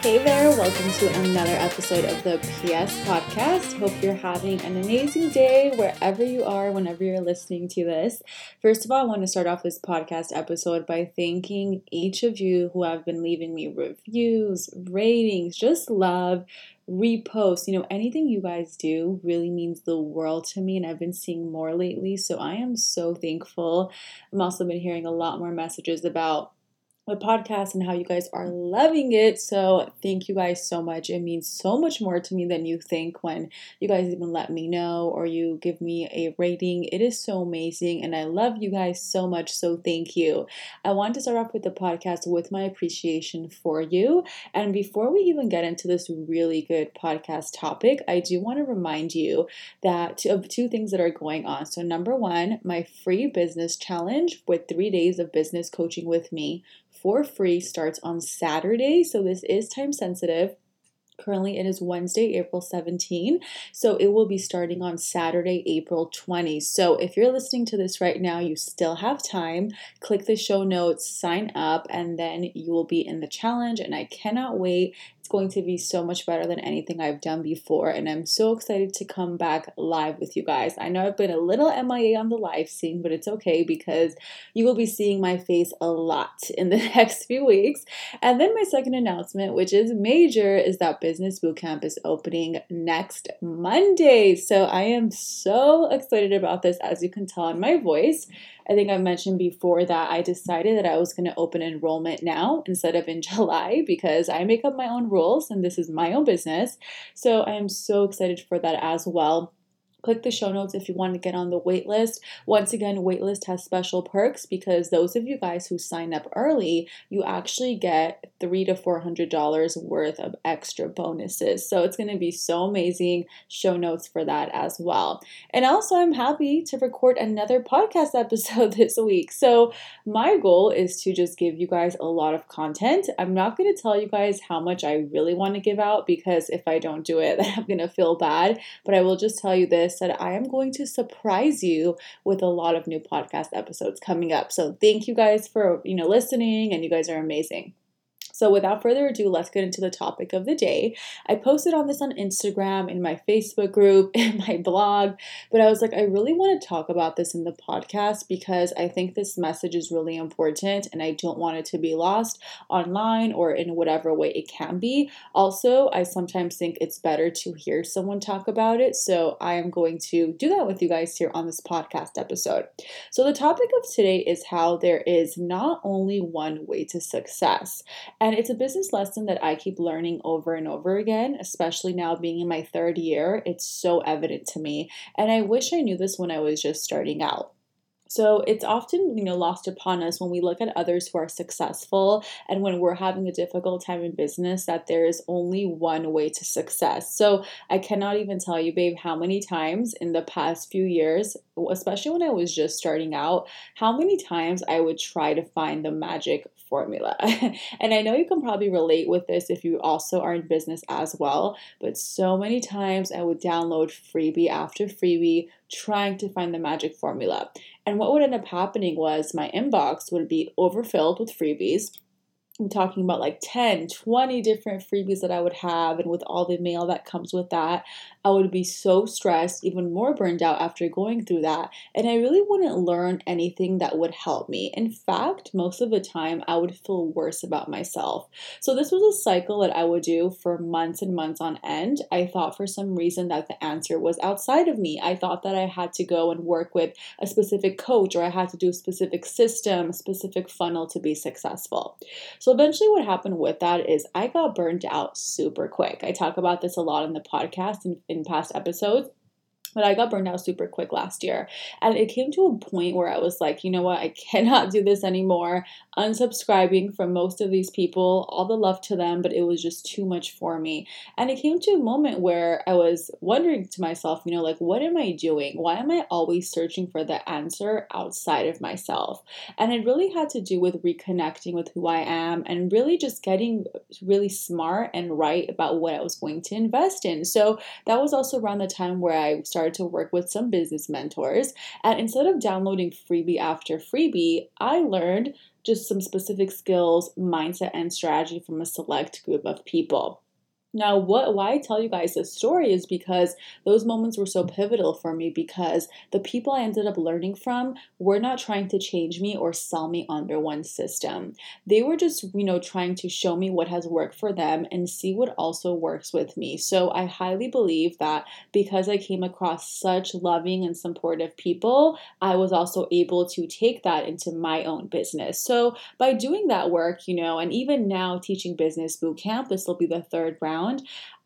Hey there, welcome to another episode of the PS Podcast. Hope you're having an amazing day wherever you are, whenever you're listening to this. First of all, I want to start off this podcast episode by thanking each of you who have been leaving me reviews, ratings, just love, reposts. You know, anything you guys do really means the world to me, and I've been seeing more lately, so I am so thankful. I've also been hearing a lot more messages about the podcast and how you guys are loving it. So thank you guys so much. It means so much more to me than you think when you guys even let me know or you give me a rating. It is so amazing, and I love you guys so much. So thank you. I want to start off with the podcast with my appreciation for you. And before we even get into this really good podcast topic, I do want to remind you that of two things that are going on. So number one, my free business challenge with 3 days of business coaching with me for free starts on Saturday. So this is time sensitive. Currently, it is Wednesday, April 17. So it will be starting on Saturday, April 20. So if you're listening to this right now, you still have time. Click the show notes, sign up, and then you will be in the challenge. And I cannot wait. Going to be so much better than anything I've done before, and I'm so excited to come back live with you guys. I know I've been a little MIA on the live scene, but it's okay because you will be seeing my face a lot in the next few weeks. And then my second announcement, which is major, is that Business Bootcamp is opening next Monday. So I am so excited about this, as you can tell in my voice. I think I mentioned before that I decided that I was going to open enrollment now instead of in July because I make up my own rules and this is my own business. So I am so excited for that as well. Click the show notes if you want to get on the wait list. Once again, wait list has special perks because those of you guys who sign up early, you actually get $300 to $400 worth of extra bonuses. So it's going to be so amazing. Show notes for that as well. And also, I'm happy to record another podcast episode this week. So my goal is to just give you guys a lot of content. I'm not going to tell you guys how much I really want to give out because if I don't do it, then I'm going to feel bad. But I will just tell you this. That I am going to surprise you with a lot of new podcast episodes coming up. So thank you guys for, listening, and you guys are amazing. So without further ado, let's get into the topic of the day. I posted on this on Instagram, in my Facebook group, in my blog, but I was like, I really want to talk about this in the podcast because I think this message is really important and I don't want it to be lost online or in whatever way it can be. Also, I sometimes think it's better to hear someone talk about it. So I am going to do that with you guys here on this podcast episode. So the topic of today is how there is not only one way to success. And it's a business lesson that I keep learning over and over again, especially now being in my third year. It's so evident to me. And I wish I knew this when I was just starting out. So it's often, lost upon us when we look at others who are successful and when we're having a difficult time in business that there is only one way to success. So I cannot even tell you, babe, how many times in the past few years, especially when I was just starting out, how many times I would try to find the magic formula. And I know you can probably relate with this if you also are in business as well, but so many times I would download freebie after freebie, trying to find the magic formula. And what would end up happening was my inbox would be overfilled with freebies. I'm talking about like 10, 20 different freebies that I would have. And with all the mail that comes with that, I would be so stressed, even more burned out after going through that. And I really wouldn't learn anything that would help me. In fact, most of the time, I would feel worse about myself. So this was a cycle that I would do for months and months on end. I thought for some reason that the answer was outside of me. I thought that I had to go and work with a specific coach, or I had to do a specific system, a specific funnel to be successful. So eventually what happened with that is I got burned out super quick. I talk about this a lot in the podcast in past episodes. But I got burned out super quick last year. And it came to a point where I was like, you know what? I cannot do this anymore. Unsubscribing from most of these people, all the love to them, but it was just too much for me. And it came to a moment where I was wondering to myself, you know, like, what am I doing? Why am I always searching for the answer outside of myself? And it really had to do with reconnecting with who I am and really just getting really smart and right about what I was going to invest in. So that was also around the time where I started to work with some business mentors. And instead of downloading freebie after freebie, I learned just some specific skills, mindset, and strategy from a select group of people. Now, why I tell you guys this story is because those moments were so pivotal for me, because the people I ended up learning from were not trying to change me or sell me on their one system. They were just, you know, trying to show me what has worked for them and see what also works with me. So I highly believe that because I came across such loving and supportive people, I was also able to take that into my own business. So by doing that work, you know, and even now teaching Business Bootcamp, this will be the third round.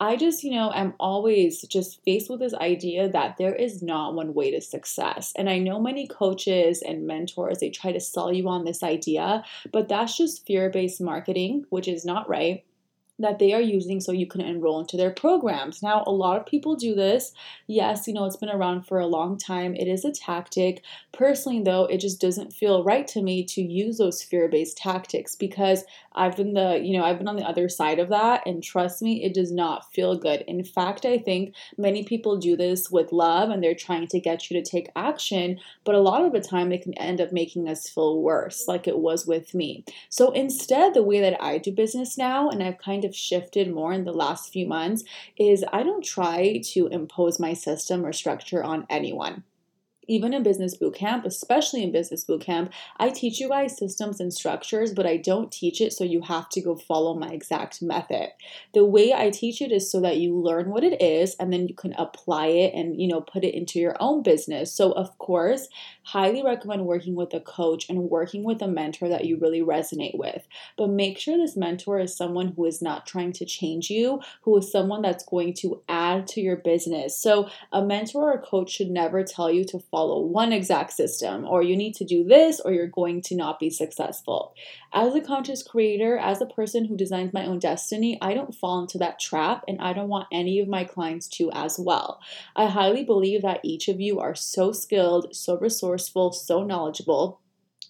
I just, you know, am always just faced with this idea that there is not one way to success. And I know many coaches and mentors, they try to sell you on this idea, but that's just fear-based marketing, which is not right, that they are using so you can enroll into their programs. Now, a lot of people do this. Yes, you know, it's been around for a long time. It is a tactic. Personally, though, it just doesn't feel right to me to use those fear-based tactics, because I've been on the other side of that. And trust me, it does not feel good. In fact, I think many people do this with love and they're trying to get you to take action. But a lot of the time, it can end up making us feel worse, like it was with me. So instead, the way that I do business now, and I've kind of shifted more in the last few months, is I don't try to impose my system or structure on anyone. Even in Business Bootcamp, especially in Business Bootcamp, I teach you guys systems and structures, but I don't teach it so you have to go follow my exact method. The way I teach it is so that you learn what it is and then you can apply it and, you know, put it into your own business. So, of course, highly recommend working with a coach and working with a mentor that you really resonate with. But make sure this mentor is someone who is not trying to change you, who is someone that's going to add to your business. So, a mentor or a coach should never tell you to follow one exact system, or you need to do this, or you're going to not be successful. As a conscious creator, as a person who designs my own destiny, I don't fall into that trap, and I don't want any of my clients to as well. I highly believe that each of you are so skilled, so resourceful, so knowledgeable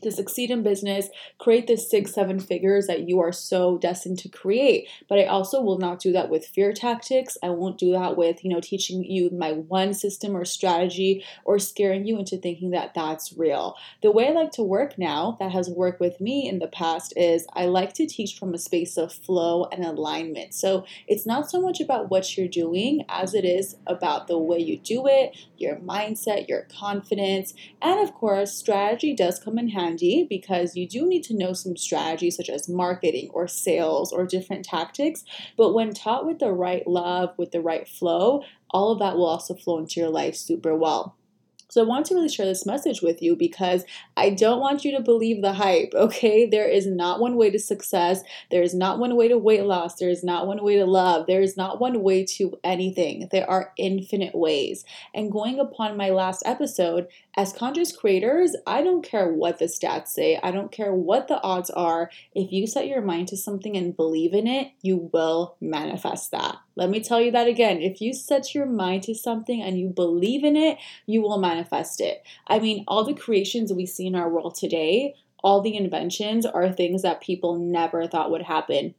to succeed in business, create the 6-7 figures that you are so destined to create. But I also will not do that with fear tactics. I won't do that with, you know, teaching you my one system or strategy or scaring you into thinking that that's real. The way I like to work now that has worked with me in the past is I like to teach from a space of flow and alignment. So it's not so much about what you're doing as it is about the way you do it, your mindset, your confidence, and of course, strategy does come in handy, because you do need to know some strategies such as marketing or sales or different tactics. But when taught with the right love, with the right flow, all of that will also flow into your life super well. So I want to really share this message with you because I don't want you to believe the hype, okay? There is not one way to success. There is not one way to weight loss. There is not one way to love. There is not one way to anything. There are infinite ways. And going upon my last episode, as conscious creators, I don't care what the stats say. I don't care what the odds are. If you set your mind to something and believe in it, you will manifest that. Let me tell you that again. If you set your mind to something and you believe in it, you will manifest it. I mean, all the creations we see in our world today, all the inventions are things that people never thought would happen.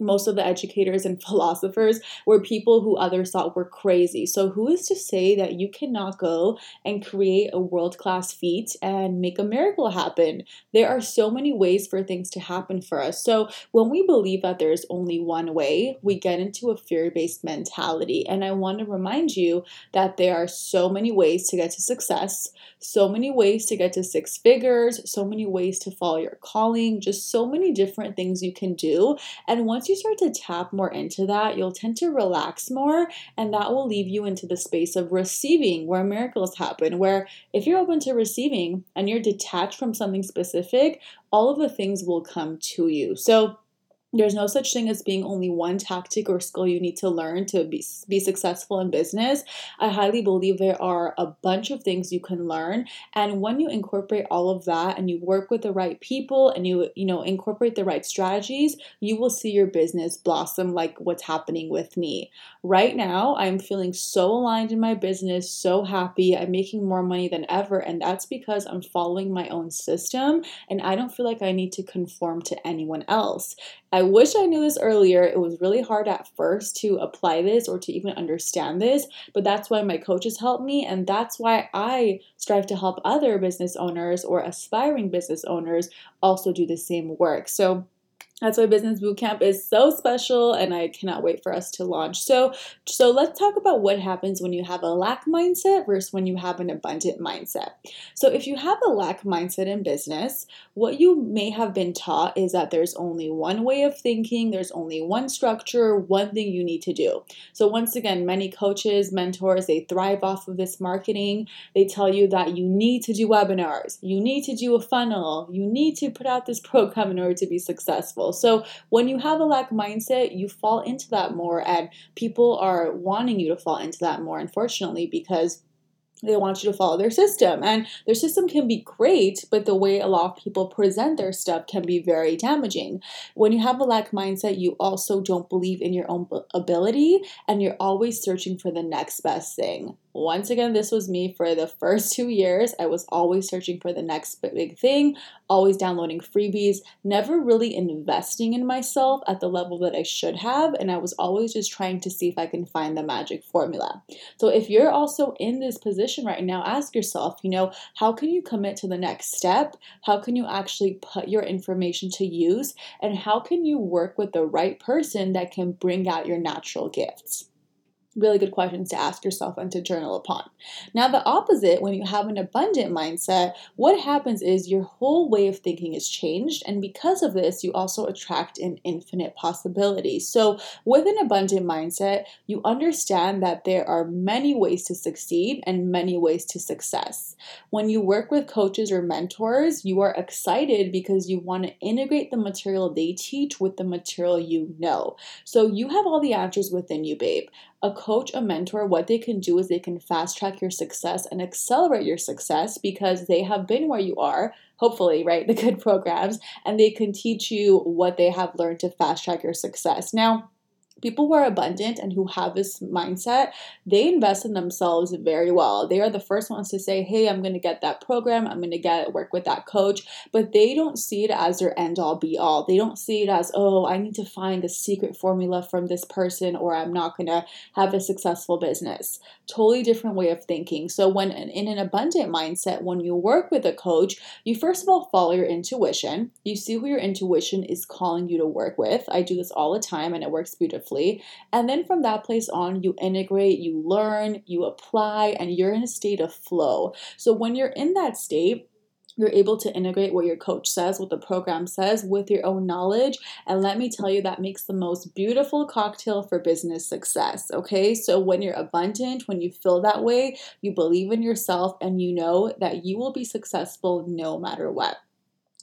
Most of the educators and philosophers were people who others thought were crazy. So who is to say that you cannot go and create a world-class feat and make a miracle happen? There are so many ways for things to happen for us. So when we believe that there is only one way, we get into a fear-based mentality. And I want to remind you that there are so many ways to get to success, so many ways to get to 6 figures, so many ways to follow your calling, just so many different things you can do. And once you start to tap more into that, you'll tend to relax more, and that will leave you into the space of receiving, where miracles happen, where if you're open to receiving and you're detached from something specific, all of the things will come to you. So There's no such thing as being only one tactic or skill you need to learn to be successful in business. I highly believe there are a bunch of things you can learn. And when you incorporate all of that and you work with the right people and you incorporate the right strategies, you will see your business blossom like what's happening with me. Right now, I'm feeling so aligned in my business, so happy. I'm making more money than ever. And that's because I'm following my own system and I don't feel like I need to conform to anyone else. I wish I knew this earlier. It was really hard at first to apply this or to even understand this, but that's why my coaches helped me, and that's why I strive to help other business owners or aspiring business owners also do the same work. So that's why Business Bootcamp is so special, and I cannot wait for us to launch. So let's talk about what happens when you have a lack mindset versus when you have an abundant mindset. So if you have a lack mindset in business, what you may have been taught is that there's only one way of thinking, there's only one structure, one thing you need to do. So once again, many coaches, mentors, they thrive off of this marketing. They tell you that you need to do webinars, you need to do a funnel, you need to put out this program in order to be successful. So when you have a lack mindset, you fall into that more, and people are wanting you to fall into that more, unfortunately, because they want you to follow their system. And their system can be great, but the way a lot of people present their stuff can be very damaging. When you have a lack mindset, you also don't believe in your own ability, and you're always searching for the next best thing. Once again, this was me for the first 2 years. I was always searching for the next big thing, always downloading freebies, never really investing in myself at the level that I should have. And I was always just trying to see if I can find the magic formula. So if you're also in this position right now, ask yourself, how can you commit to the next step? How can you actually put your information to use? And how can you work with the right person that can bring out your natural gifts? Really good questions to ask yourself and to journal upon. Now, the opposite, when you have an abundant mindset, what happens is your whole way of thinking is changed. And because of this, you also attract an infinite possibility. So with an abundant mindset, you understand that there are many ways to succeed and many ways to success. When you work with coaches or mentors, you are excited because you want to integrate the material they teach with the material you know. So you have all the answers within you, babe. A coach, a mentor, what they can do is they can fast track your success and accelerate your success because they have been where you are, hopefully, right? The good programs, and they can teach you what they have learned to fast track your success. Now, people who are abundant and who have this mindset, they invest in themselves very well. They are the first ones to say, hey, I'm going to get that program. I'm going to work with that coach. But they don't see it as their end all be all. They don't see it as, oh, I need to find the secret formula from this person or I'm not going to have a successful business. Totally different way of thinking. So when in an abundant mindset, when you work with a coach, you first of all follow your intuition. You see who your intuition is calling you to work with. I do this all the time and it works beautifully. And then from that place on, you integrate, you learn, you apply, and you're in a state of flow. So when you're in that state, you're able to integrate what your coach says, what the program says, with your own knowledge. And let me tell you, that makes the most beautiful cocktail for business success, okay? So when you're abundant, when you feel that way, you believe in yourself and you know that you will be successful no matter what.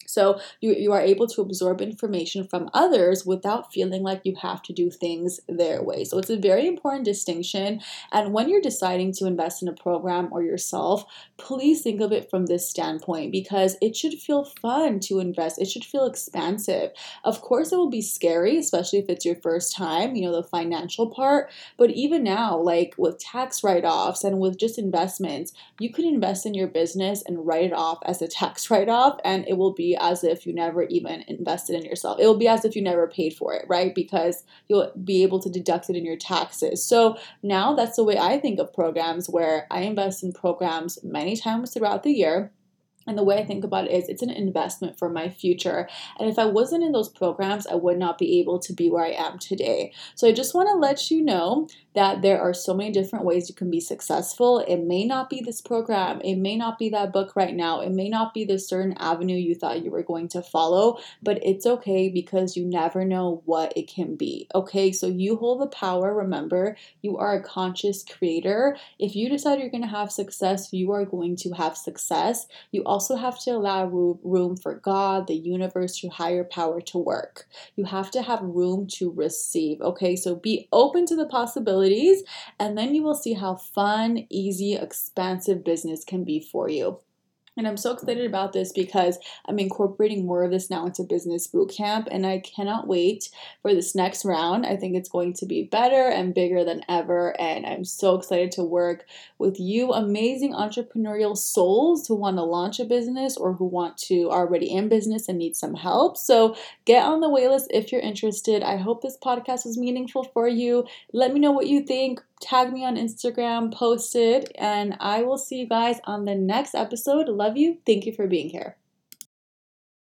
So you are able to absorb information from others without feeling like you have to do things their way. So it's a very important distinction. And when you're deciding to invest in a program or yourself, please think of it from this standpoint because it should feel fun to invest. It should feel expansive. Of course, it will be scary, especially if it's your first time, the financial part. But even now, like with tax write-offs and with just investments, you could invest in your business and write it off as a tax write-off, and it will be as if you never even invested in yourself. It will be as if you never paid for it, right? Because you'll be able to deduct it in your taxes. So now that's the way I think of programs, where I invest in programs many times throughout the year. And the way I think about it is it's an investment for my future. And if I wasn't in those programs, I would not be able to be where I am today. So I just want to let you know that there are so many different ways you can be successful. It may not be this program. It may not be that book right now. It may not be the certain avenue you thought you were going to follow, but it's okay because you never know what it can be. Okay, so you hold the power. Remember, you are a conscious creator. If you decide you're going to have success, you are going to have success. You also have to allow room for God, the universe, your higher power to work. You have to have room to receive. Okay, so be open to the possibilities, and then you will see how fun, easy, expansive business can be for you. And I'm so excited about this because I'm incorporating more of this now into Business Bootcamp, and I cannot wait for this next round. I think it's going to be better and bigger than ever, and I'm so excited to work with you amazing entrepreneurial souls who want to launch a business or who want to already in business and need some help. So get on the waitlist if you're interested. I hope this podcast was meaningful for you. Let me know what you think. Tag me on Instagram, post it, and I will see you guys on the next episode. Love you. Thank you for being here.